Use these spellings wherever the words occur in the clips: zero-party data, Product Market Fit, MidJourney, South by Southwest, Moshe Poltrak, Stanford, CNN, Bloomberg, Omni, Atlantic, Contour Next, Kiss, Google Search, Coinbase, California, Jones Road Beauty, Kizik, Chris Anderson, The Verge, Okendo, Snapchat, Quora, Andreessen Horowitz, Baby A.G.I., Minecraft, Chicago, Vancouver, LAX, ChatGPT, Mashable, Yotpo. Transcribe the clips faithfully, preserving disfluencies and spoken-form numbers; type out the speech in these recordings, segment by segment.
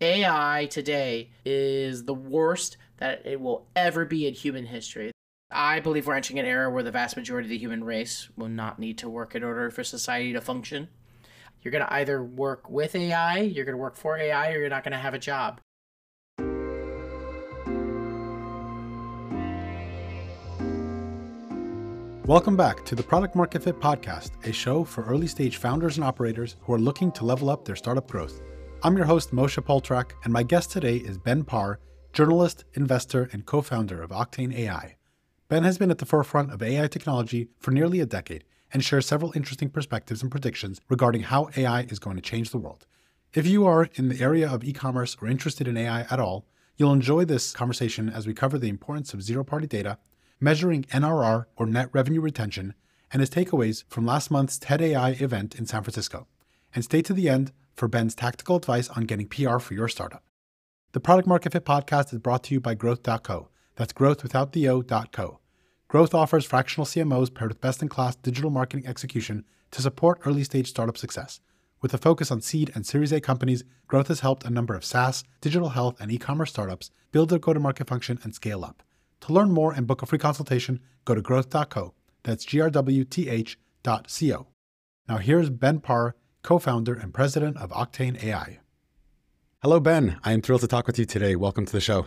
A I today is the worst that it will ever be in human history. I believe we're entering an era where the vast majority of the human race will not need to work in order for society to function. You're going to either work with A I, you're going to work for A I, or you're not going to have a job. Welcome back to the Product Market Fit Podcast, a show for early stage founders and operators who are looking to level up their startup growth. I'm your host, Moshe Poltrak, and my guest today is Ben Parr, journalist, investor, and co-founder of Octane A I. Ben has been at the forefront of A I technology for nearly a decade and shares several interesting perspectives and predictions regarding how A I is going to change the world. If you are in the area of e-commerce or interested in A I at all, you'll enjoy this conversation as we cover the importance of zero-party data, measuring N R R, or net revenue retention, and his takeaways from last month's TED A I event in San Francisco. And stay to the end for Ben's tactical advice on getting P R for your startup. The Product Market Fit Podcast is brought to you by growth dot co. That's growth without the O dot co. Growth offers fractional C M Os paired with best-in-class digital marketing execution to support early-stage startup success. With a focus on seed and Series A companies, Growth has helped a number of SaaS, digital health, and e-commerce startups build their go-to-market function and scale up. To learn more and book a free consultation, go to growth dot co. That's G R W T H dot C O. Now here's Ben Parr, co-founder and president of Octane A I. Hello, Ben. I am thrilled to talk with you today. Welcome to the show.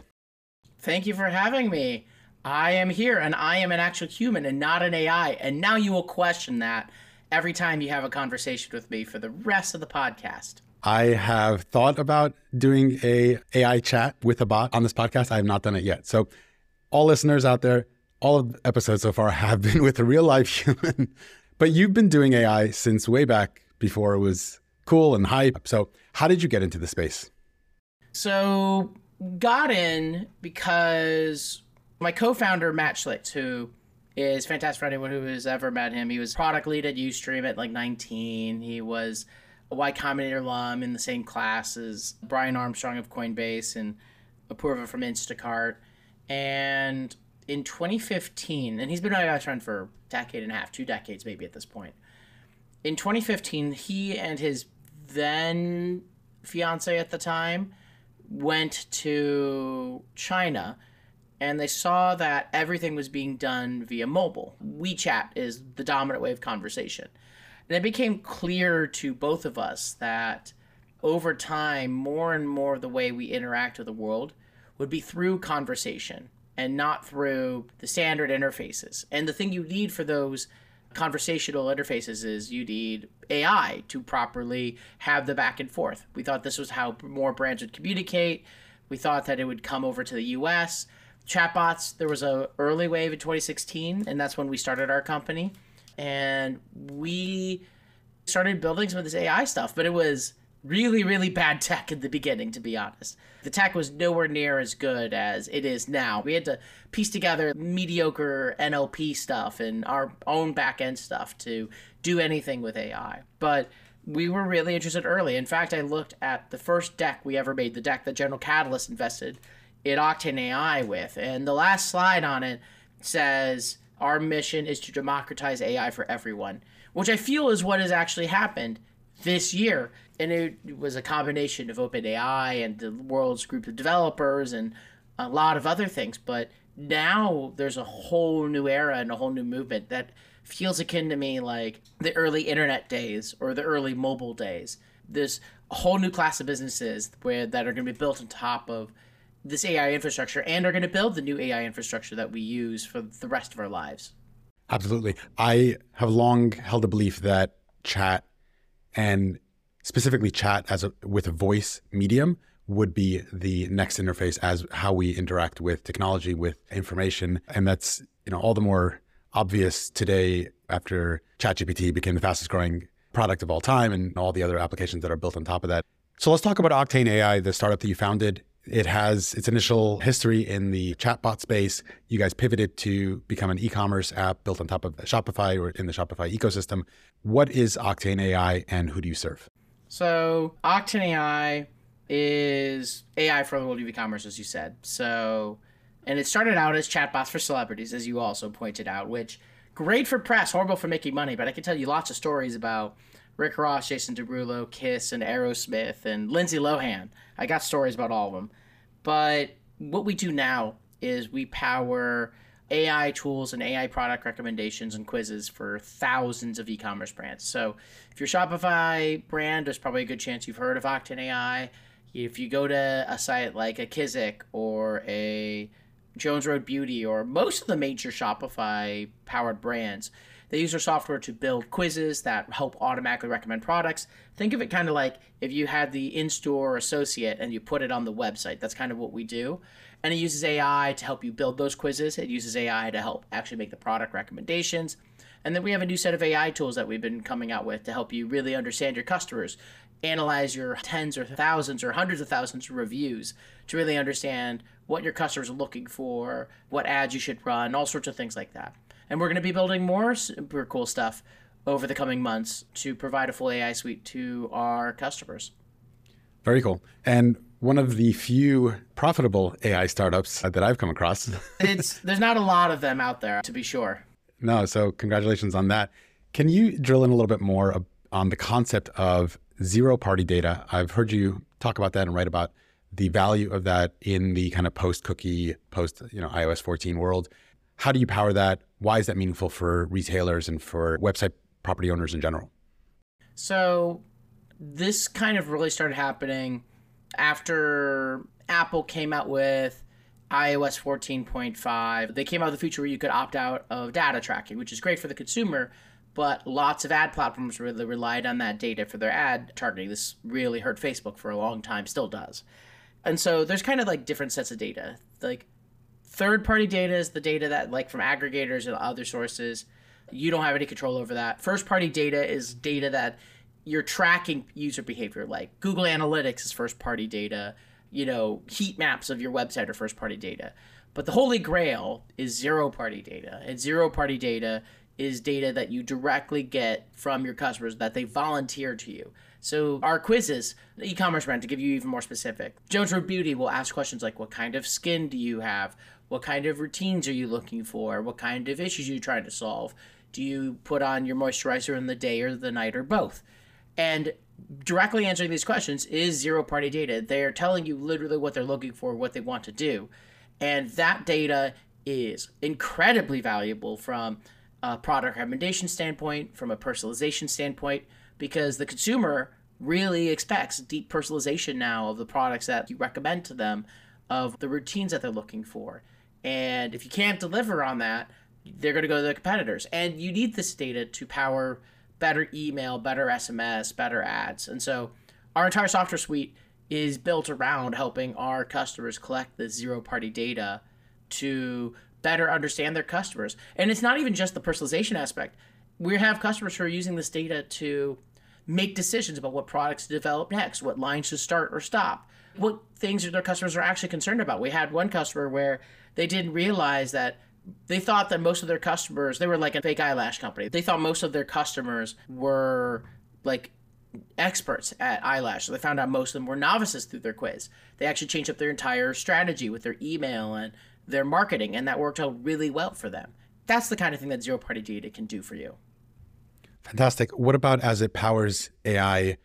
Thank you for having me. I am here, and I am an actual human and not an A I. And now you will question that every time you have a conversation with me for the rest of the podcast. I have thought about doing a AI chat with a bot on this podcast. I have not done it yet. So all listeners out there, all of the episodes so far have been with a real life human, but you've been doing A I since way back before it was cool and hype. So how did you get into the space? So got in because my co-founder, Matt Schlitz, who is fantastic for anyone who has ever met him. He was product lead at Ustream at like nineteen. He was a Y Combinator alum in the same class as Brian Armstrong of Coinbase and Apoorva from Instacart. And in twenty fifteen, and he's been my best friend for a decade and a half, two decades maybe at this point. In twenty fifteen, he and his then fiance at the time went to China, and they saw that everything was being done via mobile. WeChat is the dominant way of conversation. And it became clear to both of us that over time, more and more of the way we interact with the world would be through conversation and not through the standard interfaces. And the thing you need for those conversational interfaces is you need A I to properly have the back and forth. We thought this was how more brands would communicate. We thought that it would come over to the U S. Chatbots, there was an early wave in twenty sixteen, and that's when we started our company. And we started building some of this A I stuff, but it was really, really bad tech in the beginning, to be honest. The tech was nowhere near as good as it is now. We had to piece together mediocre N L P stuff and our own back-end stuff to do anything with A I. But we were really interested early. In fact, I looked at the first deck we ever made, the deck that General Catalyst invested in Octane A I with. And the last slide on it says, our mission is to democratize A I for everyone, which I feel is what has actually happened this year. And it was a combination of OpenAI and the world's group of developers and a lot of other things. But now there's a whole new era and a whole new movement that feels akin to me like the early internet days or the early mobile days. There's a whole new class of businesses where that are going to be built on top of this A I infrastructure and are going to build the new A I infrastructure that we use for the rest of our lives. Absolutely. I have long held the belief that chat and specifically chat as a, with a voice medium would be the next interface as how we interact with technology, with information. And that's, you know, all the more obvious today after ChatGPT became the fastest growing product of all time and all the other applications that are built on top of that. So let's talk about Octane A I, the startup that you founded. It has its initial history in the chatbot space. You guys pivoted to become an e-commerce app built on top of Shopify or in the Shopify ecosystem. What is Octane A I and who do you serve? So Octane A I is A I for the world of e-commerce, as you said. So, and it started out as chatbots for celebrities, as you also pointed out, which great for press, horrible for making money. But I can tell you lots of stories about Rick Ross, Jason Derulo, Kiss, and Aerosmith, and Lindsay Lohan. I got stories about all of them. But what we do now is we power A I tools and A I product recommendations and quizzes for thousands of e-commerce brands. So if you're a Shopify brand, there's probably a good chance you've heard of Octane A I. If you go to a site like a Kizik or a Jones Road Beauty or most of the major Shopify-powered brands, they use their software to build quizzes that help automatically recommend products. Think of it kind of like if you had the in-store associate and you put it on the website. That's kind of what we do. And it uses A I to help you build those quizzes. It uses A I to help actually make the product recommendations. And then we have a new set of A I tools that we've been coming out with to help you really understand your customers, analyze your tens or thousands or hundreds of thousands of reviews to really understand what your customers are looking for, what ads you should run, all sorts of things like that. And we're going to be building more super cool stuff over the coming months to provide a full A I suite to our customers. Very cool. And one of the few profitable A I startups that I've come across. it's There's not a lot of them out there, to be sure. No, so congratulations on that. Can you drill in a little bit more on the concept of zero-party data? I've heard you talk about that and write about the value of that in the kind of post-cookie, post, you know, iOS fourteen world. How do you power that? Why is that meaningful for retailers and for website property owners in general? So this kind of really started happening after Apple came out with iOS fourteen point five. They came out with a feature where you could opt out of data tracking, which is great for the consumer, but lots of ad platforms really relied on that data for their ad targeting. This really hurt Facebook for a long time, still does. And so there's kind of like different sets of data. Like third-party data is the data that like from aggregators and other sources. You don't have any control over that. First-party data is data that you're tracking user behavior. Like Google Analytics is first-party data. You know, heat maps of your website are first-party data. But the holy grail is zero-party data. And zero-party data is data that you directly get from your customers that they volunteer to you. So our quizzes, the e-commerce brand, to give you even more specific, Jones Road Beauty will ask questions like, what kind of skin do you have? What kind of routines are you looking for? What kind of issues are you trying to solve? Do you put on your moisturizer in the day or the night or both? And directly answering these questions is zero-party data. They are telling you literally what they're looking for, what they want to do. And that data is incredibly valuable from a product recommendation standpoint, from a personalization standpoint, because the consumer really expects deep personalization now of the products that you recommend to them, of the routines that they're looking for. And if you can't deliver on that, they're going to go to the competitors. And you need this data to power better email, better S M S, better ads. And so our entire software suite is built around helping our customers collect the zero-party data to better understand their customers. And it's not even just the personalization aspect. We have customers who are using this data to make decisions about what products to develop next, what lines to start or stop, what things their customers are actually concerned about. We had one customer where they didn't realize that they thought that most of their customers, they were like a fake eyelash company. They thought most of their customers were like experts at eyelash. So they found out most of them were novices through their quiz. They actually changed up their entire strategy with their email and their marketing, and that worked out really well for them. That's the kind of thing that zero-party data can do for you. Fantastic. What about as it powers A I?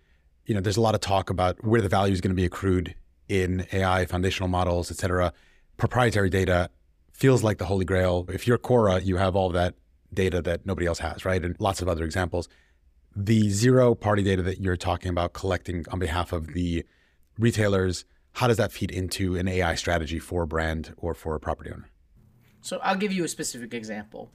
You know, there's a lot of talk about where the value is going to be accrued in A I, foundational models, et cetera. Proprietary data feels like the holy grail. If you're Quora, you have all that data that nobody else has, right? And lots of other examples. The zero-party data that you're talking about collecting on behalf of the retailers, how does that feed into an A I strategy for a brand or for a property owner? So I'll give you a specific example.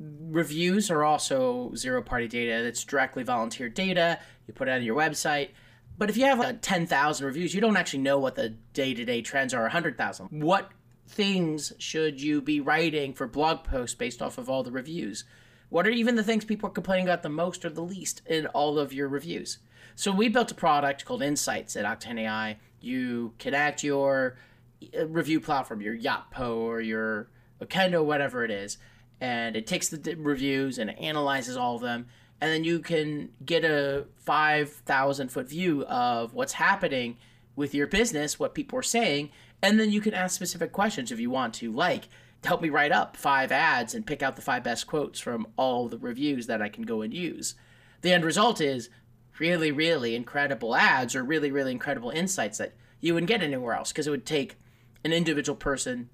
Reviews are also zero-party data. That's directly volunteer data. You put it on your website. But if you have like ten thousand reviews, you don't actually know what the day-to-day trends are, one hundred thousand. What things should you be writing for blog posts based off of all the reviews? What are even the things people are complaining about the most or the least in all of your reviews? So we built a product called Insights at Octane A I. You connect your review platform, your Yotpo or your Okendo, whatever it is, and it takes the reviews and it analyzes all of them. And then you can get a five thousand foot view of what's happening with your business, what people are saying, and then you can ask specific questions if you want to, like, help me write up five ads and pick out the five best quotes from all the reviews that I can go and use. The end result is really, really incredible ads or really, really incredible insights that you wouldn't get anywhere else, because it would take an individual person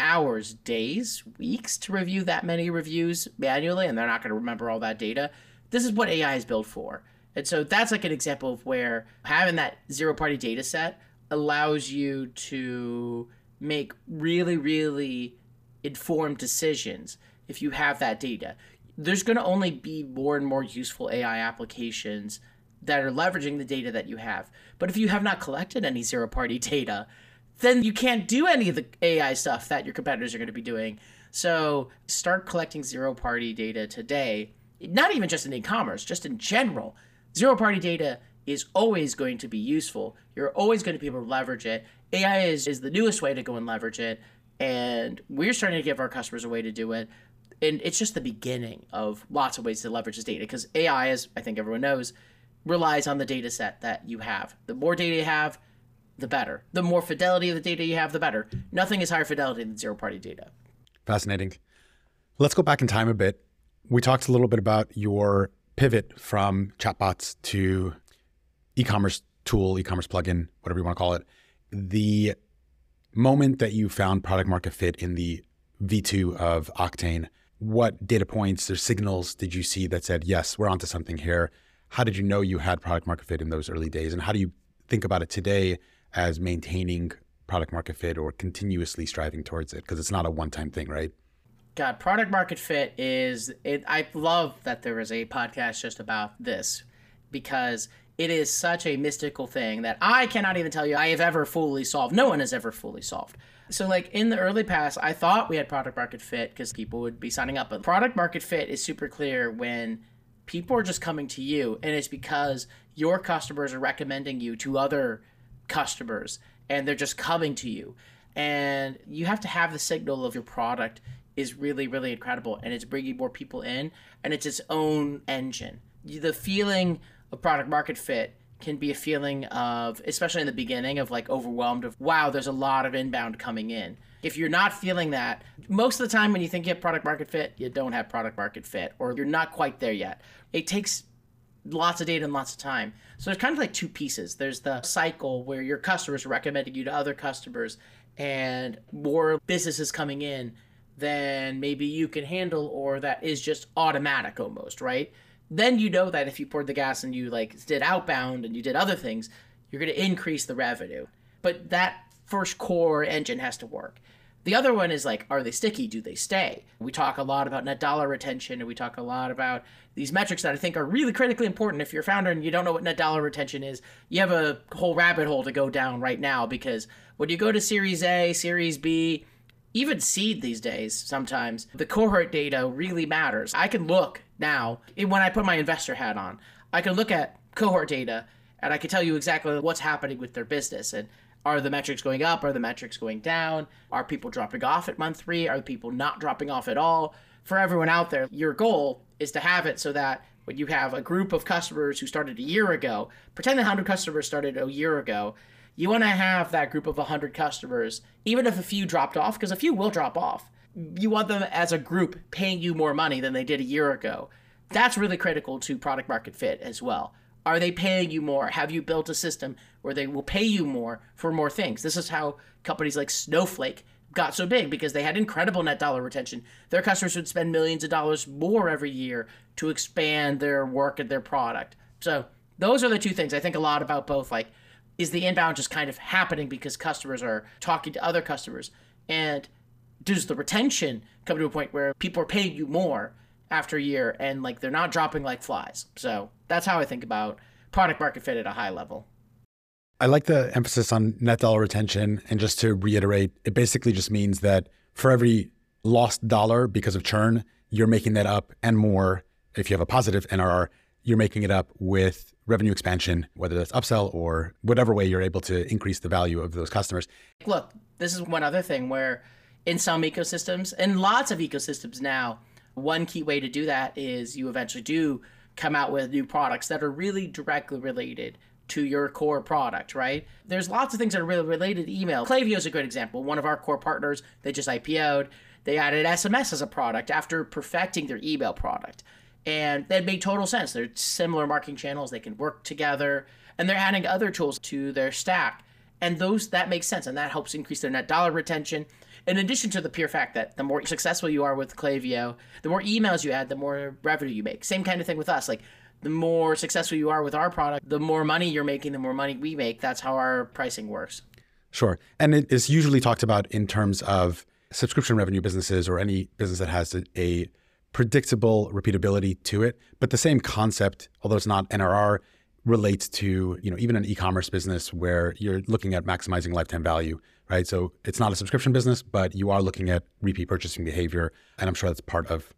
hours, days, weeks to review that many reviews manually, and they're not going to remember all that data. This is what A I is built for. And so that's like an example of where having that zero-party data set allows you to make really, really informed decisions if you have that data. There's going to only be more and more useful A I applications that are leveraging the data that you have. But if you have not collected any zero-party data, then you can't do any of the A I stuff that your competitors are going to be doing. So start collecting zero-party data today, not even just in e-commerce, just in general. Zero-party data is always going to be useful. You're always going to be able to leverage it. A I is, is the newest way to go and leverage it. And we're starting to give our customers a way to do it. And it's just the beginning of lots of ways to leverage this data, because A I, as I think everyone knows, relies on the data set that you have. The more data you have, the better. The more fidelity of the data you have, the better. Nothing is higher fidelity than zero-party data. Fascinating. Let's go back in time a bit. We talked a little bit about your pivot from chatbots to e-commerce tool, e-commerce plugin, whatever you want to call it. The moment that you found product market fit in the V two of Octane, what data points or signals did you see that said, yes, we're onto something here? How did you know you had product market fit in those early days? And how do you think about it today as maintaining product market fit or continuously striving towards it? Because it's not a one-time thing, right? God, product market fit is, it, I love that there is a podcast just about this, because it is such a mystical thing that I cannot even tell you I have ever fully solved. No one has ever fully solved. So like in the early past, I thought we had product market fit because people would be signing up. But product market fit is super clear when people are just coming to you, and it's because your customers are recommending you to other customers and they're just coming to you. And you have to have the signal of your product is really, really incredible, and it's bringing more people in, and it's its own engine. The feeling of product market fit can be a feeling of, especially in the beginning, of like overwhelmed of, wow, there's a lot of inbound coming in. If you're not feeling that, most of the time when you think you have product market fit, you don't have product market fit, or you're not quite there yet. It takes lots of data and lots of time. So there's kind of like two pieces. There's the cycle where your customers are recommending you to other customers and more businesses coming in than maybe you can handle, or that is just automatic almost, right? Then you know that if you poured the gas and you like did outbound and you did other things, you're going to increase the revenue. But that first core engine has to work. The other one is like, are they sticky? Do they stay? We talk a lot about net dollar retention, and we talk a lot about these metrics that I think are really critically important. If you're a founder and you don't know what net dollar retention is, you have a whole rabbit hole to go down right now, because when you go to Series A, Series B, even seed these days, sometimes the cohort data really matters. I can look now, when I put my investor hat on, I can look at cohort data and I can tell you exactly what's happening with their business. And are the metrics going up? Are the metrics going down? Are people dropping off at month three? Are people not dropping off at all? For everyone out there, your goal is to have it so that when you have a group of customers who started a year ago, pretend the one hundred customers started a year ago, you want to have that group of one hundred customers, even if a few dropped off, because a few will drop off. You want them as a group paying you more money than they did a year ago. That's really critical to product market fit as well. Are they paying you more? Have you built a system where they will pay you more for more things? This is how companies like Snowflake got so big, because they had incredible net dollar retention. Their customers would spend millions of dollars more every year to expand their work and their product. So those are the two things. I think a lot about both, like, is the inbound just kind of happening because customers are talking to other customers? And does the retention come to a point where people are paying you more after a year and like they're not dropping like flies? So that's how I think about product market fit at a high level. I like the emphasis on net dollar retention. And just to reiterate, it basically just means that for every lost dollar because of churn, you're making that up and more. If you have a positive N R R, you're making it up with revenue expansion, whether that's upsell or whatever way you're able to increase the value of those customers. Look, this is one other thing where in some ecosystems and lots of ecosystems now, one key way to do that is you eventually do come out with new products that are really directly related to your core product, right? There's lots of things that are really related to email. Klaviyo is a great example. One of our core partners, they just I P O'd. They added S M S as a product after perfecting their email product. And that made total sense. They're similar marketing channels. They can work together. And they're adding other tools to their stack. And those that makes sense. And that helps increase their net dollar retention. In addition to the pure fact that the more successful you are with Klaviyo, the more emails you add, the more revenue you make. Same kind of thing with us. Like, the more successful you are with our product, the more money you're making, the more money we make. That's how our pricing works. Sure. And it is usually talked about in terms of subscription revenue businesses or any business that has a predictable repeatability to it. But the same concept, although it's not N R R, relates to, you know, even an e-commerce business where you're looking at maximizing lifetime value, right? So it's not a subscription business, but you are looking at repeat purchasing behavior. And I'm sure that's part of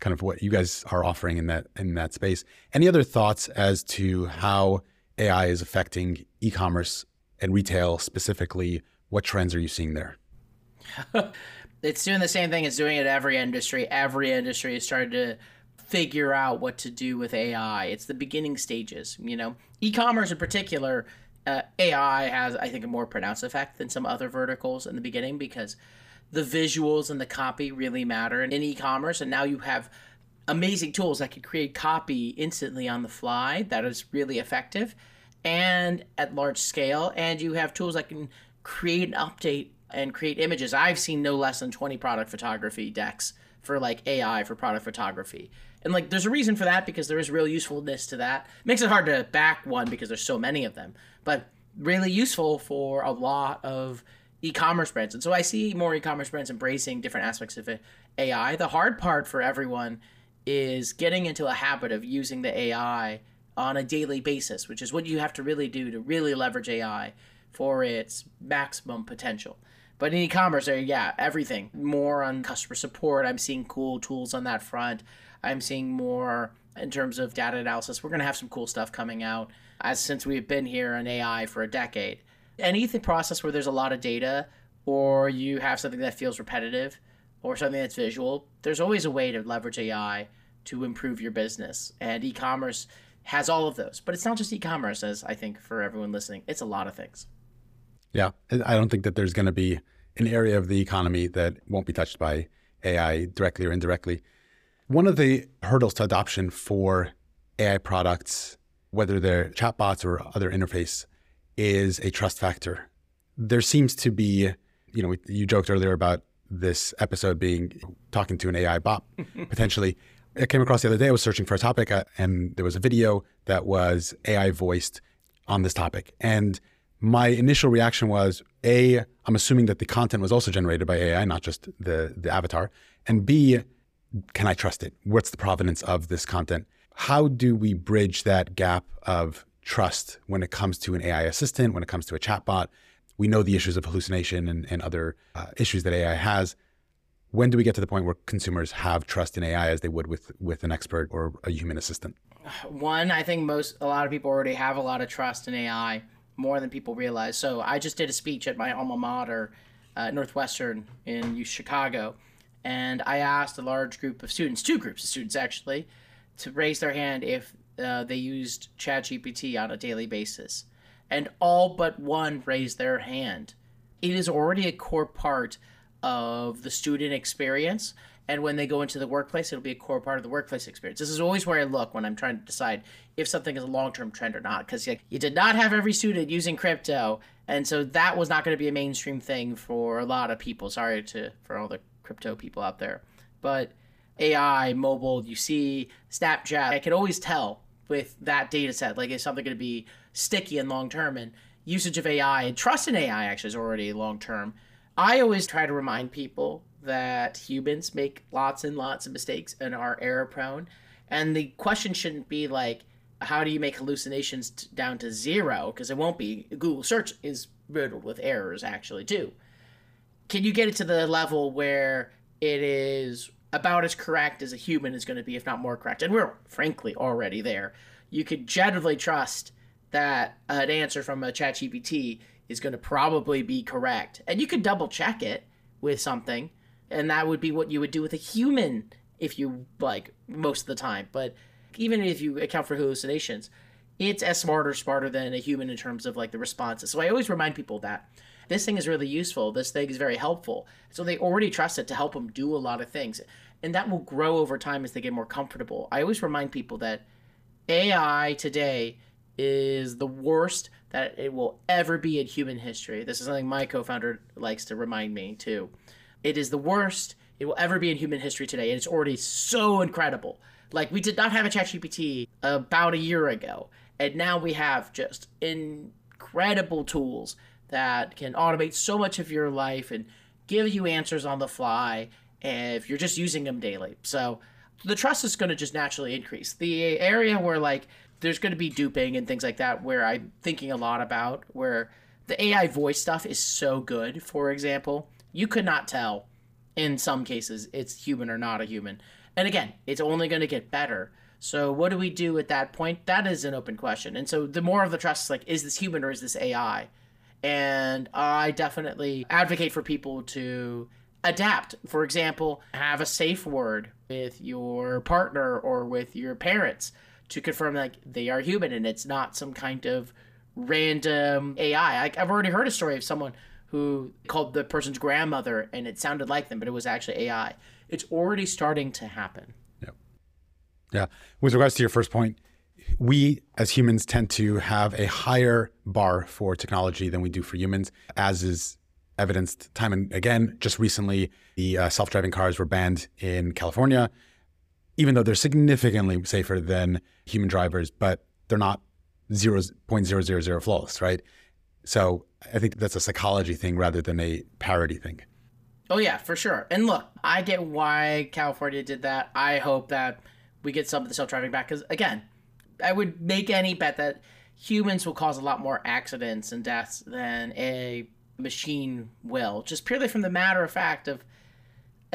kind of what you guys are offering in that in that space. Any other thoughts as to how A I is affecting e-commerce and retail specifically? What trends are you seeing there? It's doing the same thing it's doing at every industry. Every industry is starting to figure out what to do with A I. It's the beginning stages, you know. E-commerce in particular, uh, A I has, I think, a more pronounced effect than some other verticals in the beginning because the visuals and the copy really matter in e-commerce. And now you have amazing tools that can create copy instantly on the fly that is really effective and at large scale. And you have tools that can create and update and create images. I've seen no less than twenty product photography decks for like A I for product photography. And like, there's a reason for that because there is real usefulness to that. It makes it hard to back one because there's so many of them, but really useful for a lot of e-commerce brands. And so I see more e-commerce brands embracing different aspects of A I. The hard part for everyone is getting into a habit of using the A I on a daily basis, which is what you have to really do to really leverage A I for its maximum potential. But in e-commerce, yeah, everything. More on customer support. I'm seeing cool tools on that front. I'm seeing more in terms of data analysis. We're going to have some cool stuff coming out as since we've been here in A I for a decade. Anything process where there's a lot of data or you have something that feels repetitive or something that's visual, there's always a way to leverage A I to improve your business. And e-commerce has all of those. But it's not just e-commerce, as I think for everyone listening. It's a lot of things. Yeah, I don't think that there's going to be an area of the economy that won't be touched by A I directly or indirectly. One of the hurdles to adoption for A I products, whether they're chatbots or other interface, is a trust factor. There seems to be, you know, you joked earlier about this episode being talking to an A I bot, potentially. I came across the other day, I was searching for a topic and there was a video that was A I voiced on this topic. And my initial reaction was, A, I'm assuming that the content was also generated by A I, not just the, the avatar. And B, can I trust it? What's the provenance of this content? How do we bridge that gap of trust when it comes to an A I assistant, when it comes to a chatbot? We know the issues of hallucination and, and other uh, issues that A I has. When do we get to the point where consumers have trust in A I as they would with, with an expert or a human assistant? One, I think most a lot of people already have a lot of trust in A I, more than people realize. So I just did a speech at my alma mater, uh, Northwestern in Chicago, and I asked a large group of students, two groups of students actually, to raise their hand if uh, they used ChatGPT on a daily basis. And all but one raised their hand. It is already a core part of the student experience. And when they go into the workplace, it'll be a core part of the workplace experience. This is always where I look when I'm trying to decide if something is a long-term trend or not, because like, you did not have every student using crypto. And so that was not going to be a mainstream thing for a lot of people. Sorry to for all the crypto people out there. But A I, mobile, you see, Snapchat, I can always tell with that data set, like is something going to be sticky and long-term, and usage of A I and trust in A I actually is already long-term. I always try to remind people that humans make lots and lots of mistakes and are error prone. And the question shouldn't be like, how do you make hallucinations t- down to zero? Because it won't be. Google search is riddled with errors actually too. Can you get it to the level where it is about as correct as a human is going to be, if not more correct? And we're frankly already there. You could generally trust that an answer from a ChatGPT is going to probably be correct. And you could double check it with something. And that would be what you would do with a human if you like most of the time. But even if you account for hallucinations, it's as smart or smarter than a human in terms of like the responses. So I always remind people that. this thing is really useful, this thing is very helpful. So they already trust it to help them do a lot of things. And that will grow over time as they get more comfortable. I always remind people that A I today is the worst that it will ever be in human history. This is something my co-founder likes to remind me too. It is the worst it will ever be in human history today. And it's already so incredible. Like, we did not have a ChatGPT about a year ago. And now we have just incredible tools that can automate so much of your life and give you answers on the fly if you're just using them daily. So the trust is going to just naturally increase. The area where, like, there's going to be duping and things like that, where I'm thinking a lot about, where the A I voice stuff is so good, for example, you could not tell in some cases it's human or not a human. And again, it's only going to get better. So what do we do at that point? That is an open question. And so the more of the trust is like, is this human or is this A I? And I definitely advocate for people to adapt. For example, have a safe word with your partner or with your parents to confirm that they are human and it's not some kind of random A I. I, I've already heard a story of someone who called the person's grandmother and it sounded like them, but it was actually A I. It's already starting to happen. Yep. Yeah. With regards to your first point, we as humans tend to have a higher bar for technology than we do for humans, as is evidenced time and again. Just recently, the uh, self-driving cars were banned in California, even though they're significantly safer than human drivers, but they're not zero point zero zero zero flawless, right? So I think that's a psychology thing rather than a parity thing. Oh yeah, for sure. And look, I get why California did that. I hope that we get some of the self-driving back, because again, I would make any bet that humans will cause a lot more accidents and deaths than a machine will, just purely from the matter of fact of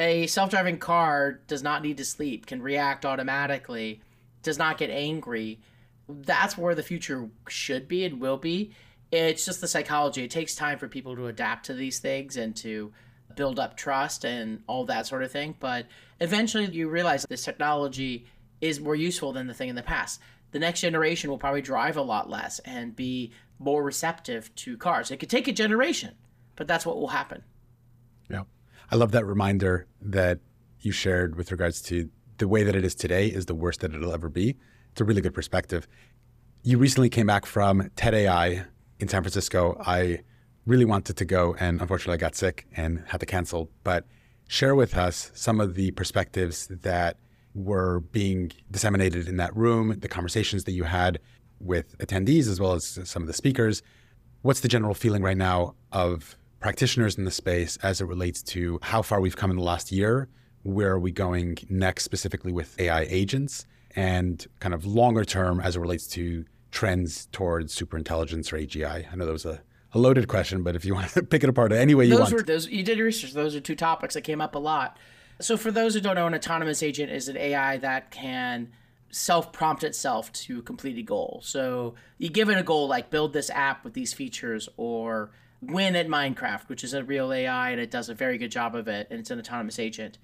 a self-driving car does not need to sleep, can react automatically, does not get angry. That's where the future should be and will be. It's just the psychology. It takes time for people to adapt to these things and to build up trust and all that sort of thing. But eventually you realize this technology is more useful than the thing in the past. The next generation will probably drive a lot less and be more receptive to cars. It could take a generation, but that's what will happen. Yeah. I love that reminder that you shared with regards to the way that it is today is the worst that it'll ever be. It's a really good perspective. You recently came back from TED A I in San Francisco. I really wanted to go, and unfortunately I got sick and had to cancel, but share with us some of the perspectives that were being disseminated in that room, the conversations that you had with attendees, as well as some of the speakers. What's the general feeling right now of practitioners in the space as it relates to how far we've come in the last year? Where are we going next, specifically with A I agents, and kind of longer term as it relates to trends towards superintelligence or A G I? I know that was a, a loaded question, but if you want to pick it apart any way you those want. Were, those, you did your research. Those are two topics that came up a lot. So for those who don't know, an autonomous agent is an A I that can self-prompt itself to complete a goal. So you give it a goal like build this app with these features, or win at Minecraft, which is a real A I and it does a very good job of it, and it's an autonomous agent,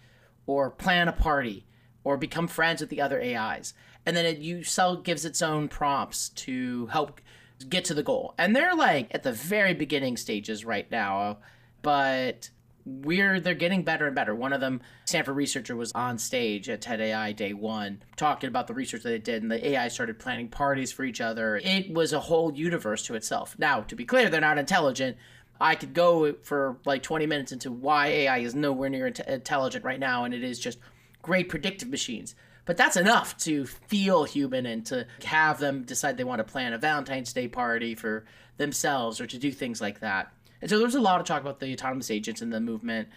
or plan a party, or become friends with the other A Is. And then it you self gives its own prompts to help get to the goal. And they're like at the very beginning stages right now, but We're they're getting better and better. One of them, Stanford researcher, was on stage at TED A I day one talking about the research that they did, and the A I started planning parties for each other. It was a whole universe to itself. Now, to be clear, they're not intelligent. I could go for like twenty minutes into why A I is nowhere near int- intelligent right now, and it is just great predictive machines. But that's enough to feel human and to have them decide they want to plan a Valentine's Day party for themselves or to do things like that. And so there was a lot of talk about the autonomous agents and the movement.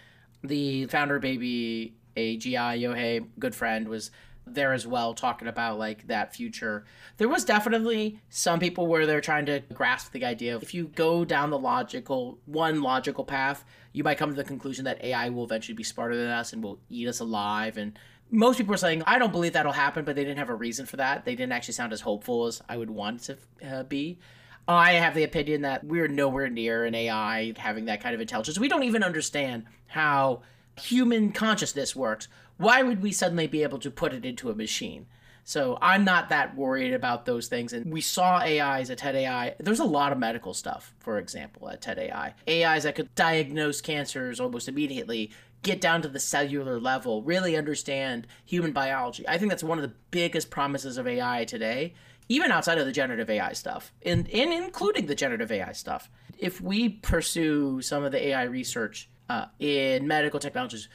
The founder of Baby A G I, Yohei, good friend, was there as well talking about like that future. There was definitely some people where they're trying to grasp the idea of if you go down the logical, one logical path, you might come to the conclusion that A I will eventually be smarter than us and will eat us alive. And most people were saying, I don't believe that'll happen, but they didn't have a reason for that. They didn't actually sound as hopeful as I would want to uh, be. I have the opinion that we're nowhere near an A I having that kind of intelligence. We don't even understand how human consciousness works. Why would we suddenly be able to put it into a machine? So I'm not that worried about those things. And we saw A Is at TED A I. There's a lot of medical stuff, for example, at TED A I. A Is that could diagnose cancers almost immediately, get down to the cellular level, really understand human biology. I think that's one of the biggest promises of A I today, even outside of the generative A I stuff, and, and including the generative A I stuff. If we pursue some of the A I research uh, in medical technologies,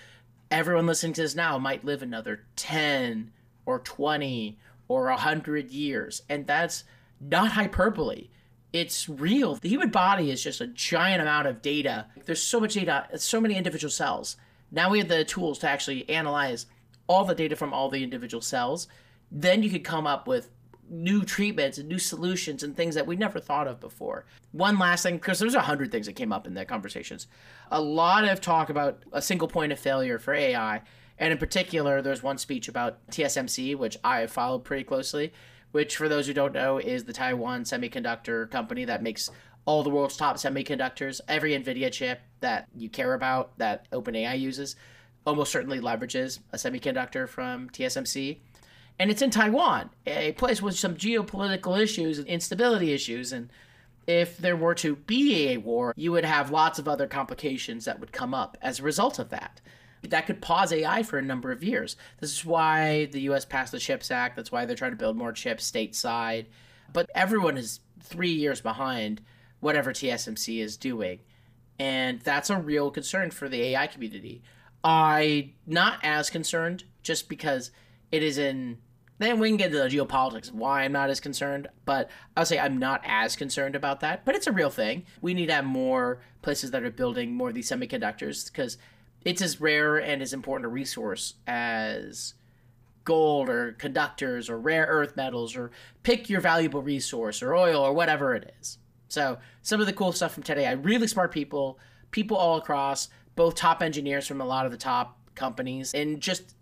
everyone listening to this now might live another ten or twenty or one hundred years. And that's not hyperbole. It's real. The human body is just a giant amount of data. There's so much data, so many individual cells. Now we have the tools to actually analyze all the data from all the individual cells. Then you could come up with new treatments and new solutions and things that we never thought of before. One last thing, because there's a hundred things that came up in the conversations. A lot of talk about a single point of failure for A I. And in particular, there's one speech about T S M C, which I have followed pretty closely, which for those who don't know is the Taiwan semiconductor company that makes all the world's top semiconductors. Every NVIDIA chip that you care about that OpenAI uses almost certainly leverages a semiconductor from T S M C. And it's in Taiwan, a place with some geopolitical issues and instability issues. And if there were to be a war, you would have lots of other complications that would come up as a result of that. That could pause A I for a number of years. This is why the U S passed the CHIPS Act. That's why they're trying to build more chips stateside. But everyone is three years behind whatever T S M C is doing. And that's a real concern for the A I community. I'm not as concerned just because it is in... Then we can get to the geopolitics, why I'm not as concerned, but I'll say I'm not as concerned about that. But it's a real thing. We need to have more places that are building more of these semiconductors because it's as rare and as important a resource as gold or conductors or rare earth metals or pick your valuable resource or oil or whatever it is. So some of the cool stuff from today, I really smart people, people all across, both top engineers from a lot of the top companies and just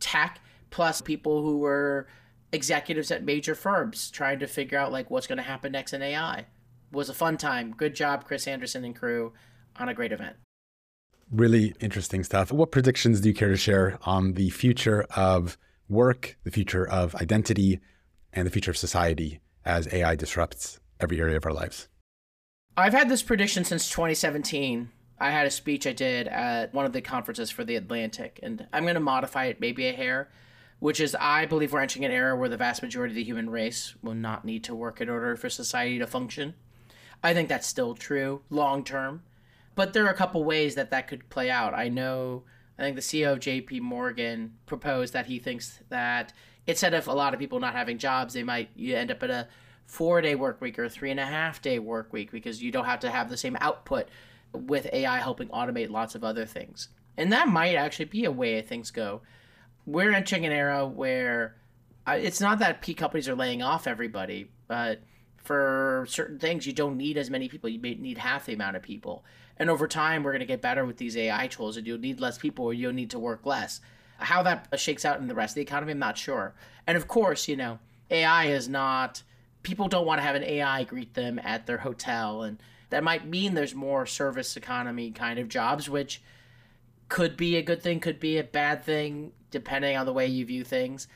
tech, plus people who were executives at major firms trying to figure out like what's going to happen next in A I. It was a fun time. Good job, Chris Anderson and crew on a great event. Really interesting stuff. What predictions do you care to share on the future of work, the future of identity, and the future of society as A I disrupts every area of our lives? I've had this prediction since twenty seventeen. I had a speech I did at one of the conferences for the Atlantic, and I'm going to modify it maybe a hair, which is I believe we're entering an era where the vast majority of the human race will not need to work in order for society to function. I think that's still true long term, but there are a couple ways that that could play out. I know, I think the C E O of J P Morgan proposed that he thinks that instead of a lot of people not having jobs, they might you end up at a four-day work week or three and a half day work week because you don't have to have the same output with A I helping automate lots of other things. And that might actually be a way things go. We're entering an era where it's not that P companies are laying off everybody, but for certain things, you don't need as many people. You may need half the amount of people. And over time, we're going to get better with these A I tools and you'll need less people or you'll need to work less. How that shakes out in the rest of the economy, I'm not sure. And of course, you know, A I is not, people don't want to have an A I greet them at their hotel. And that might mean there's more service economy kind of jobs, which could be a good thing, could be a bad thing, depending on the way you view things.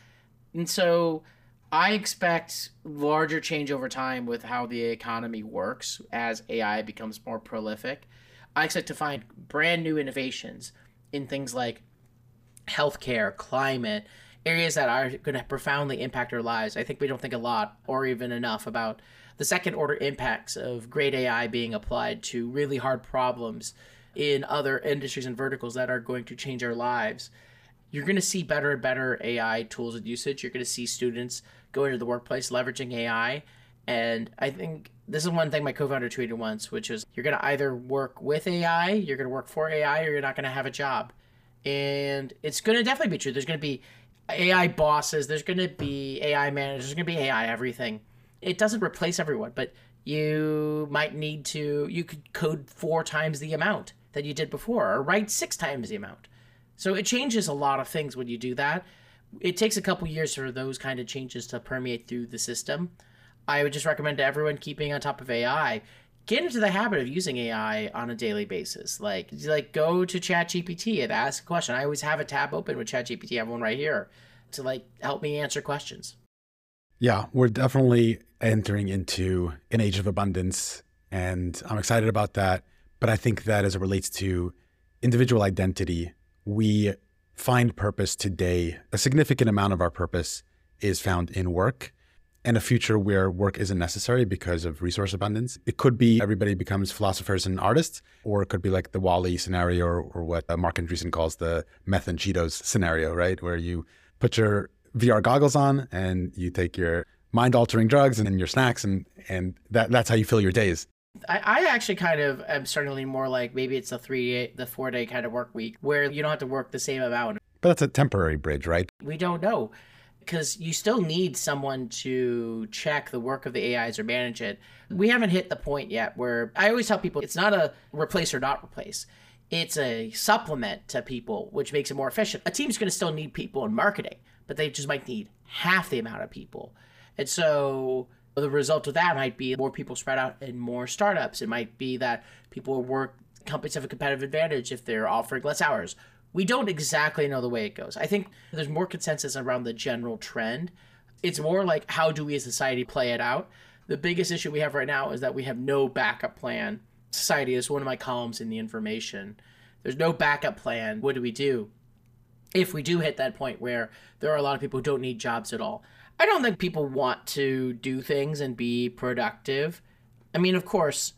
And so I expect larger change over time with how the economy works as A I becomes more prolific. I expect to find brand new innovations in things like healthcare, climate, areas that are going to profoundly impact our lives. I think we don't think a lot or even enough about the second order impacts of great A I being applied to really hard problems in other industries and verticals that are going to change our lives. You're going to see better and better A I tools and usage. You're going to see students go into the workplace leveraging A I. And I think this is one thing my co-founder tweeted once, which is you're going to either work with A I, you're going to work for A I, or you're not going to have a job. And it's going to definitely be true. There's going to be A I bosses. There's going to be A I managers. There's going to be A I everything. It doesn't replace everyone, but you might need to, you could code four times the amount that you did before or write six times the amount. So it changes a lot of things when you do that. It takes a couple years for those kind of changes to permeate through the system. I would just recommend to everyone keeping on top of A I, get into the habit of using A I on a daily basis. Like, like go to ChatGPT and ask a question. I always have a tab open with ChatGPT, I have one right here. to like help me answer questions. Yeah, we're definitely entering into an age of abundance, and I'm excited about that. But I think that as it relates to individual identity, we find purpose today. A significant amount of our purpose is found in work, and a future where work isn't necessary because of resource abundance. It could be everybody becomes philosophers and artists, or it could be like the WALL-E scenario, or, or what Mark Andreessen calls the meth and Cheetos scenario, right? Where you put your V R goggles on and you take your mind-altering drugs and then your snacks, and, and that, that's how you fill your days. I, I actually kind of am certainly more like maybe it's a three, the four-day kind of work week where you don't have to work the same amount. But that's a temporary bridge, right? We don't know. Because you still need someone to check the work of the A Is or manage it. We haven't hit the point yet where I always tell people it's not a replace or not replace. It's a supplement to people, which makes it more efficient. A team's going to still need people in marketing, but they just might need half the amount of people. And so the result of that might be more people spread out in more startups. It might be that people work, companies have a competitive advantage if they're offering less hours. We don't exactly know the way it goes. I think there's more consensus around the general trend. It's more like, how do we as society play it out? The biggest issue we have right now is that we have no backup plan. Society is one of my columns in the information. There's no backup plan. What do we do if we do hit that point where there are a lot of people who don't need jobs at all? I don't think people want to do things and be productive. I mean, of course,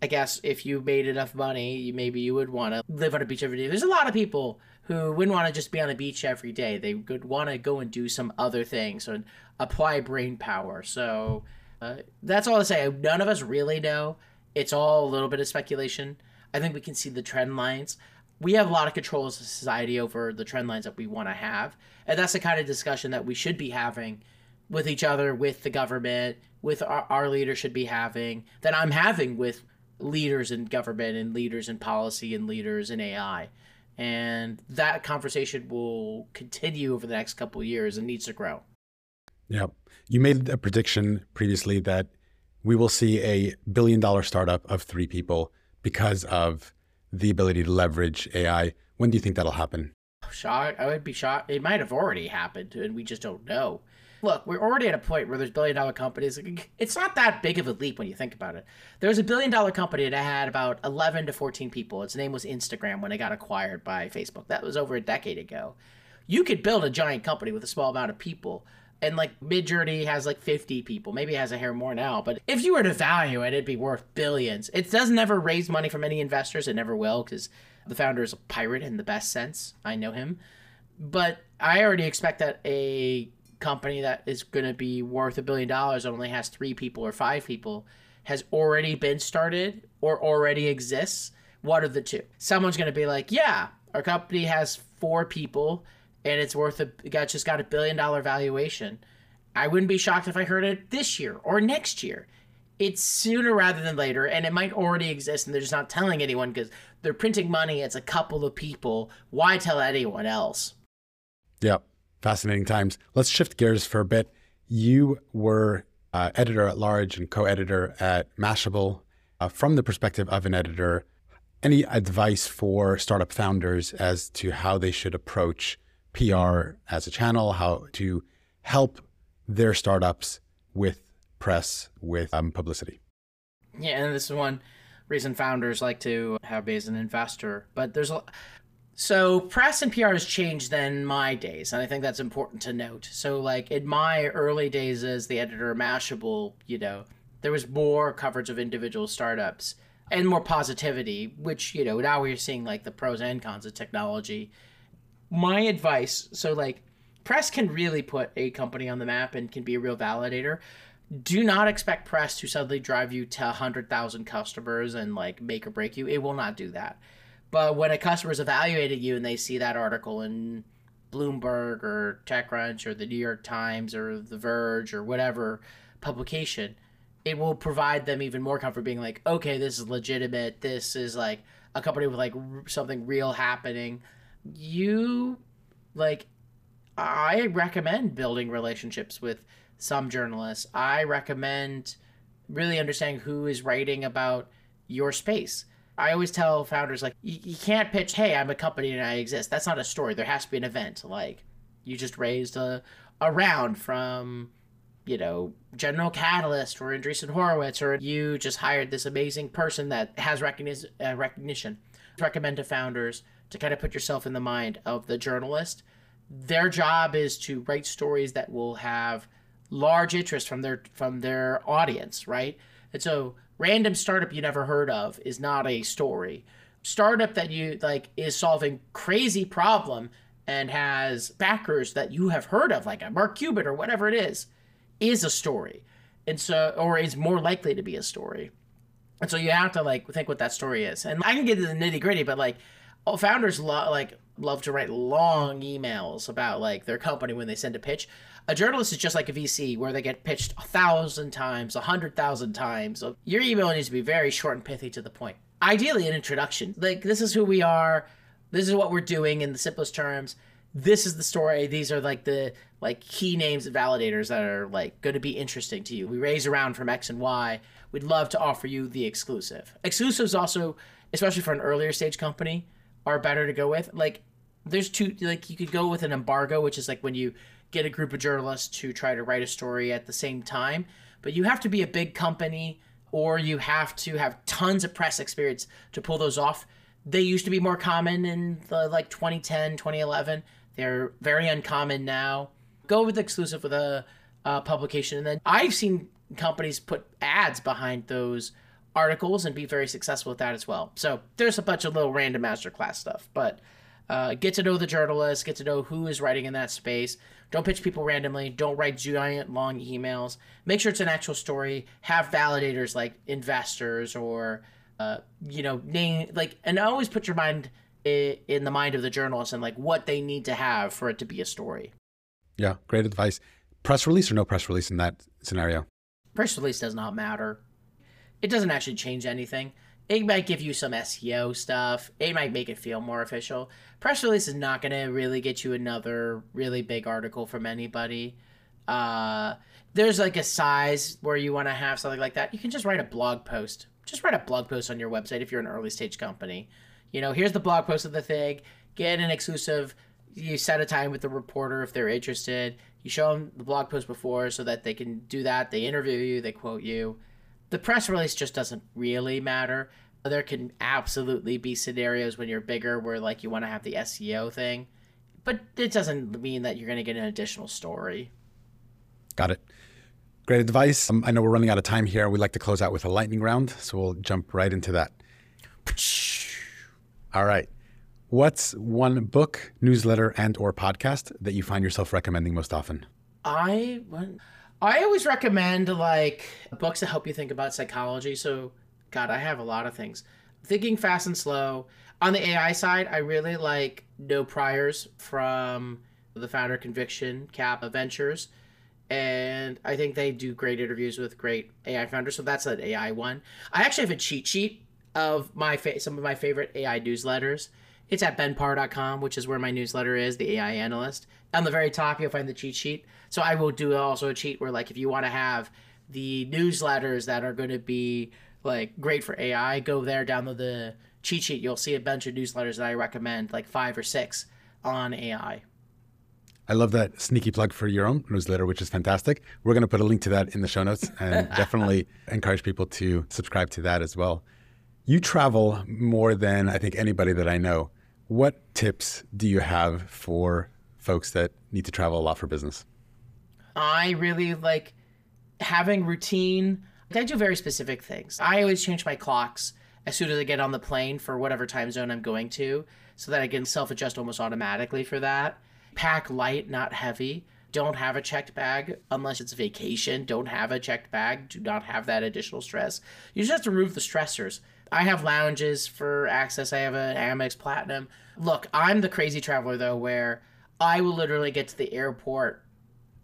I guess if you made enough money, maybe you would want to live on a beach every day. There's a lot of people who wouldn't want to just be on a beach every day. They would want to go and do some other things and apply brain power. So uh, that's all I say. None of us really know. It's all a little bit of speculation. I think we can see the trend lines. We have a lot of control as a society over the trend lines that we want to have. And that's the kind of discussion that we should be having with each other, with the government, with our, our leaders should be having, that I'm having with leaders in government and leaders in policy and leaders in A I. And that conversation will continue over the next couple of years and needs to grow. Yeah. You made a prediction previously that we will see a billion dollar startup of three people because of the ability to leverage A I. When do you think that'll happen? Shocked. I would be shocked. It might have already happened and we just don't know. Look, we're already at a point where there's billion-dollar companies. It's not that big of a leap when you think about it. There was a billion-dollar company that had about eleven to fourteen people. Its name was Instagram when it got acquired by Facebook. That was over a decade ago. You could build a giant company with a small amount of people. And like Midjourney has like fifty people. Maybe it has a hair more now. But if you were to value it, it'd be worth billions. It doesn't ever raise money from any investors. It never will, because the founder is a pirate in the best sense. I know him. But I already expect that a company that is going to be worth a billion dollars and only has three people or five people has already been started or already exists. What are the two? Someone's going to be like, yeah, our company has four people and it's worth a, got just got a billion dollar valuation. I wouldn't be shocked if I heard it this year or next year. It's sooner rather than later, and it might already exist and they're just not telling anyone because they're printing money. It's a couple of people. Why tell anyone else? Yep. Fascinating times. Let's shift gears for a bit. You were uh, editor at large and co-editor at Mashable. Uh, from the perspective of an editor, any advice for startup founders as to how they should approach P R as a channel, how to help their startups with press, with um, publicity? Yeah, and this is one reason founders like to have me as an investor, but there's a So press and P R has changed than my days, and I think that's important to note. So like in my early days as the editor of Mashable, you know, there was more coverage of individual startups and more positivity, which, you know, now we're seeing like the pros and cons of technology. My advice, so like press can really put a company on the map and can be a real validator. Do not expect press to suddenly drive you to one hundred thousand customers and like make or break you. It will not do that. But when a customer is evaluating you and they see that article in Bloomberg or TechCrunch or the New York Times or The Verge or whatever publication, it will provide them even more comfort being like, okay, this is legitimate. This is like a company with like r- something real happening. You like, I recommend building relationships with some journalists. I recommend really understanding who is writing about your space. I always tell founders, like, you, you can't pitch, hey, I'm a company and I exist. That's not a story. There has to be an event. Like, You just raised a, a round from, you know, General Catalyst or Andreessen Horowitz, or you just hired this amazing person that has recogniz- uh, recognition. Recommend to founders to kind of put yourself in the mind of the journalist. Their job is to write stories that will have large interest from their from their audience, right? And so random startup you never heard of is not a story. Startup that you like is solving crazy problem and has backers that you have heard of, like a Mark Cuban or whatever it is, is a story. And so, or is more likely to be a story. And so you have to like think what that story is. And I can get to the nitty gritty, but like all founders lo- like love to write long emails about like their company when they send a pitch. A journalist is just like a V C where they get pitched a thousand times, a hundred thousand times. Your email needs to be very short and pithy to the point. Ideally an introduction. Like, this is who we are. This is what we're doing in the simplest terms. This is the story. These are like the like key names and validators that are like going to be interesting to you. We raise around from X and Y. We'd love to offer you the exclusive. Exclusives also, especially for an earlier stage company, are better to go with. Like there's two, like you could go with an embargo, which is like when you get a group of journalists to try to write a story at the same time, but you have to be a big company or you have to have tons of press experience to pull those off. They used to be more common in the like twenty ten, twenty eleven. They're very uncommon now. Go with exclusive with a uh, publication. And then I've seen companies put ads behind those articles and be very successful with that as well. So there's a bunch of little random masterclass stuff, but uh, get to know the journalists, get to know who is writing in that space. Don't pitch people randomly. Don't write giant long emails. Make sure it's an actual story. Have validators like investors or, uh, you know, name like, and always put your mind in the mind of the journalist and like what they need to have for it to be a story. Yeah, great advice. Press release or no press release in that scenario? Press release does not matter. It doesn't actually change anything. It might give you some S E O stuff. It might make it feel more official. Press release is not going to really get you another really big article from anybody. Uh, there's like a size where you want to have something like that. You can just write a blog post. Just write a blog post on your website if you're an early stage company. You know, here's the blog post of the thing. Get an exclusive. You set a time with the reporter if they're interested. You show them the blog post before so that they can do that. They interview you. They quote you. The press release just doesn't really matter. There can absolutely be scenarios when you're bigger where like you want to have the S E O thing, but it doesn't mean that you're going to get an additional story. Got it. Great advice. Um, I know we're running out of time here. We'd like to close out with a lightning round, so we'll jump right into that. All right. What's one book, newsletter, and or podcast that you find yourself recommending most often? I I always recommend like books that help you think about psychology. So, God, I have a lot of things. Thinking Fast and Slow. On the A I side, I really like No Priors from the founder Conviction Cap Ventures. And I think they do great interviews with great A I founders. So that's an A I one. I actually have a cheat sheet of my fa- some of my favorite A I newsletters. It's at ben parr dot com, which is where my newsletter is, the A I Analyst. On the very top, you'll find the cheat sheet. So I will do also a cheat where, like, if you want to have the newsletters that are going to be, like, great for A I, go there, download the cheat sheet. You'll see a bunch of newsletters that I recommend, like five or six on A I. I love that sneaky plug for your own newsletter, which is fantastic. We're going to put a link to that in the show notes and definitely encourage people to subscribe to that as well. You travel more than I think anybody that I know. What tips do you have for folks that need to travel a lot for business? I really like having routine. I do very specific things. I always change my clocks as soon as I get on the plane for whatever time zone I'm going to, so that I can self-adjust almost automatically for that. Pack light, not heavy. Don't have a checked bag unless it's vacation. Don't have a checked bag. Do not have that additional stress. You just have to remove the stressors. I have lounges for access. I have an Amex Platinum. Look, I'm the crazy traveler, though, where I will literally get to the airport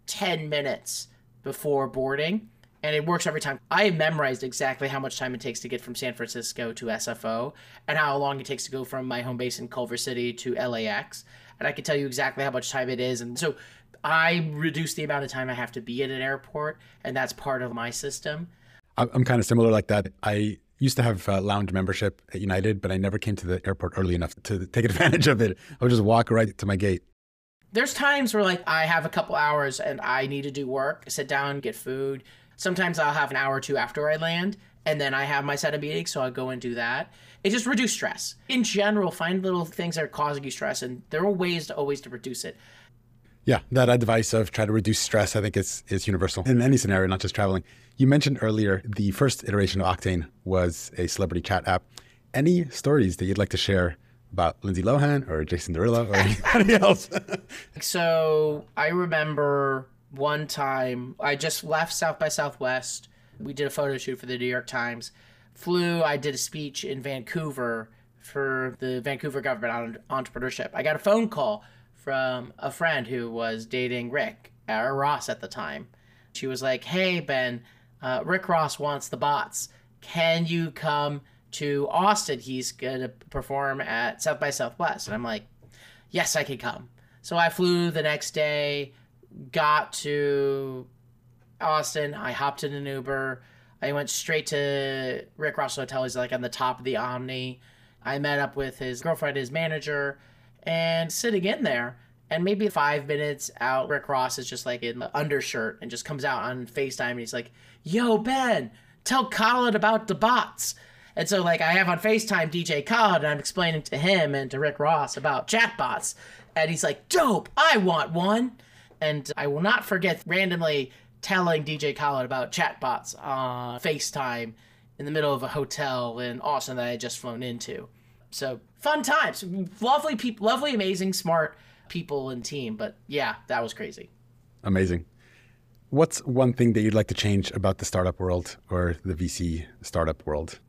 ten minutes before boarding, and it works every time. I have memorized exactly how much time it takes to get from San Francisco to S F O and how long it takes to go from my home base in Culver City to L A X, and I can tell you exactly how much time it is. And so I reduce the amount of time I have to be at an airport, and that's part of my system. I'm kind of similar like that. I used to have a lounge membership at United, but I never came to the airport early enough to take advantage of it. I would just walk right to my gate. There's times where like I have a couple hours and I need to do work, sit down, get food. Sometimes I'll have an hour or two after I land, and then I have my set of meetings, so I go and do that. It just reduces stress. In general, find little things that are causing you stress, and there are ways to always to reduce it. Yeah, that advice of try to reduce stress, I think is, is universal in any scenario, not just traveling. You mentioned earlier, the first iteration of Octane was a celebrity chat app. Any stories that you'd like to share about Lindsay Lohan or Jason Derulo or anybody else? So I remember one time I just left South by Southwest. We did a photo shoot for the New York Times. Flew, I did a speech in Vancouver for the Vancouver government on entrepreneurship. I got a phone call from a friend who was dating Rick, or Ross at the time. She was like, hey, Ben, uh, Rick Ross wants the bots. Can you come to Austin? He's going to perform at South by Southwest. And I'm like, yes, I can come. So I flew the next day, got to Austin. I hopped in an Uber. I went straight to Rick Ross' hotel. He's like on the top of the Omni. I met up with his girlfriend, his manager, and sitting in there, and maybe five minutes out, Rick Ross is just like in the undershirt and just comes out on FaceTime, and he's like, yo, Ben, tell Khaled about the bots. And so like I have on FaceTime D J Khaled, and I'm explaining to him and to Rick Ross about chatbots. And he's like, dope, I want one. And I will not forget randomly telling D J Khaled about chatbots on FaceTime in the middle of a hotel in Austin that I had just flown into. So fun times, lovely people, lovely, amazing, smart people and team. But yeah, that was crazy. Amazing. What's one thing that you'd like to change about the startup world or the V C startup world?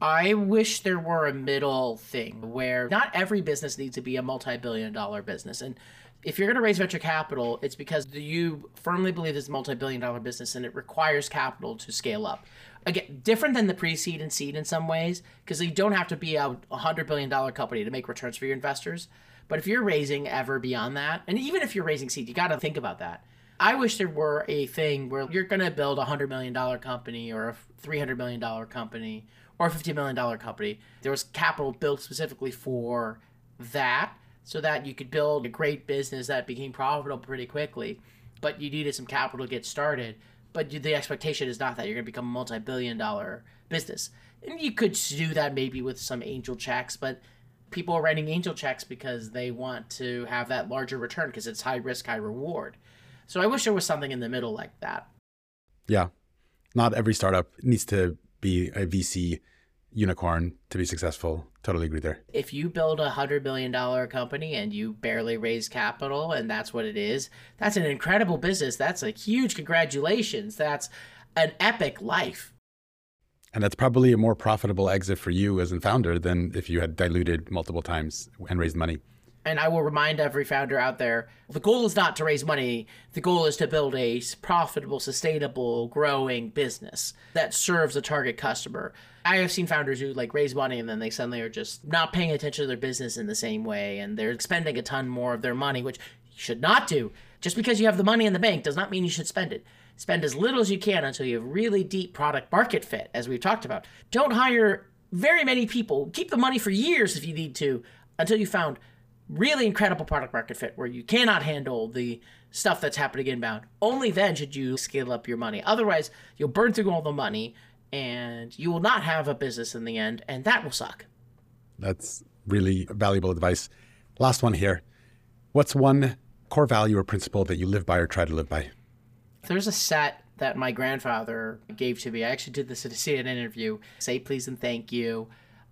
I wish there were a middle thing where not every business needs to be a multi-billion dollar business. And if you're going to raise venture capital, it's because you firmly believe it's a multi-billion dollar business and it requires capital to scale up. Again, different than the pre-seed and seed in some ways, because you don't have to be a one hundred billion dollar company to make returns for your investors. But if you're raising ever beyond that, and even if you're raising seed, you got to think about that. I wish there were a thing where you're going to build a one hundred million dollar company or a three hundred million dollar company or a fifty million dollar company. There was capital built specifically for that, so that you could build a great business that became profitable pretty quickly, but you needed some capital to get started. But the expectation is not that you're going to become a multi-billion dollar business. And you could do that maybe with some angel checks, but people are writing angel checks because they want to have that larger return because it's high risk, high reward. So I wish there was something in the middle like that. Yeah. Not every startup needs to be a V C unicorn to be successful. Totally agree there. If you build a one hundred billion dollar company and you barely raise capital and that's what it is, that's an incredible business. That's a huge congratulations. That's an epic life. And that's probably a more profitable exit for you as a founder than if you had diluted multiple times and raised money. And I will remind every founder out there, the goal is not to raise money. The goal is to build a profitable, sustainable, growing business that serves a target customer. I have seen founders who like raise money and then they suddenly are just not paying attention to their business in the same way. And they're spending a ton more of their money, which you should not do. Just because you have the money in the bank does not mean you should spend it. Spend as little as you can until you have really deep product market fit, as we've talked about. Don't hire very many people. Keep the money for years if you need to until you found really incredible product market fit where you cannot handle the stuff that's happening inbound. Only then should you scale up your money. Otherwise, you'll burn through all the money and you will not have a business in the end, and that will suck. That's really valuable advice. Last one here. What's one core value or principle that you live by or try to live by? There's a set that my grandfather gave to me. I actually did this at a C N N interview. Say please and thank you.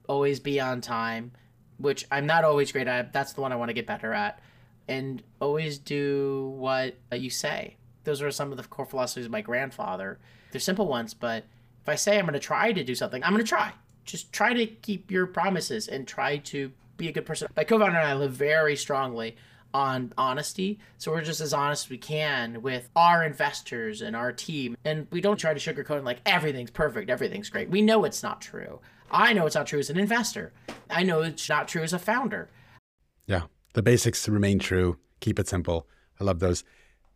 Always be on time, which I'm not always great at. That's the one I want to get better at. And always do what you say. Those are some of the core philosophies of my grandfather. They're simple ones, but if I say I'm going to try to do something, I'm going to try. Just try to keep your promises and try to be a good person. My co-founder and I live very strongly on honesty. So we're just as honest as we can with our investors and our team. And we don't try to sugarcoat it like everything's perfect, everything's great. We know it's not true. I know it's not true as an investor. I know it's not true as a founder. Yeah, the basics remain true. Keep it simple. I love those.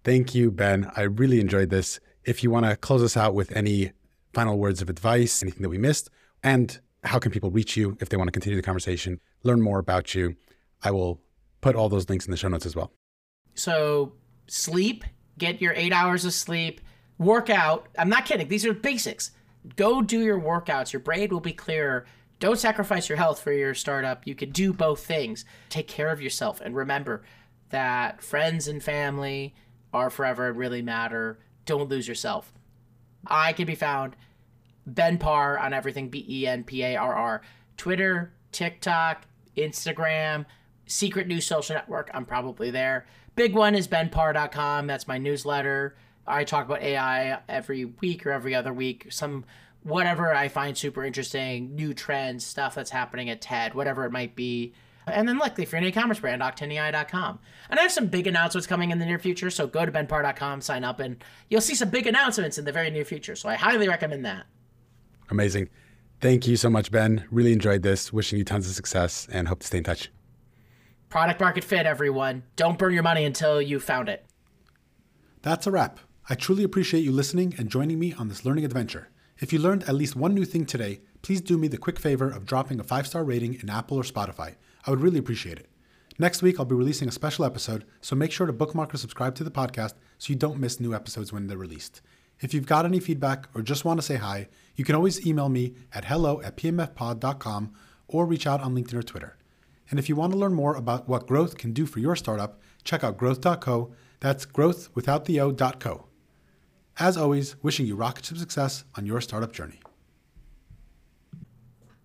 Thank you, Ben. I really enjoyed this. If you want to close us out with any final words of advice, anything that we missed, and how can people reach you if they want to continue the conversation, learn more about you, I will put all those links in the show notes as well. So sleep, get your eight hours of sleep, work out. I'm not kidding. These are basics. Go do your workouts. Your brain will be clearer. Don't sacrifice your health for your startup. You can do both things. Take care of yourself. And remember that friends and family are forever and really matter. Don't lose yourself. I can be found Ben Parr on everything, B E N P A R R. Twitter, TikTok, Instagram, Secret New Social Network. I'm probably there. Big one is ben parr dot com. That's my newsletter. I talk about A I every week or every other week. Some whatever I find super interesting, new trends, stuff that's happening at TED, whatever it might be. And then luckily, if you're an e-commerce brand, octane A I dot com. And I have some big announcements coming in the near future, so go to ben parr dot com, sign up, and you'll see some big announcements in the very near future. So I highly recommend that. Amazing. Thank you so much, Ben. Really enjoyed this. Wishing you tons of success and hope to stay in touch. Product market fit, everyone. Don't burn your money until you found it. That's a wrap. I truly appreciate you listening and joining me on this learning adventure. If you learned at least one new thing today, please do me the quick favor of dropping a five-star rating in Apple or Spotify. I would really appreciate it. Next week, I'll be releasing a special episode, so make sure to bookmark or subscribe to the podcast so you don't miss new episodes when they're released. If you've got any feedback or just want to say hi, you can always email me at hello at p m f pod dot com or reach out on LinkedIn or Twitter. And if you want to learn more about what growth can do for your startup, check out growth dot co. That's growth without the o dot co. As always, wishing you rockets of success on your startup journey.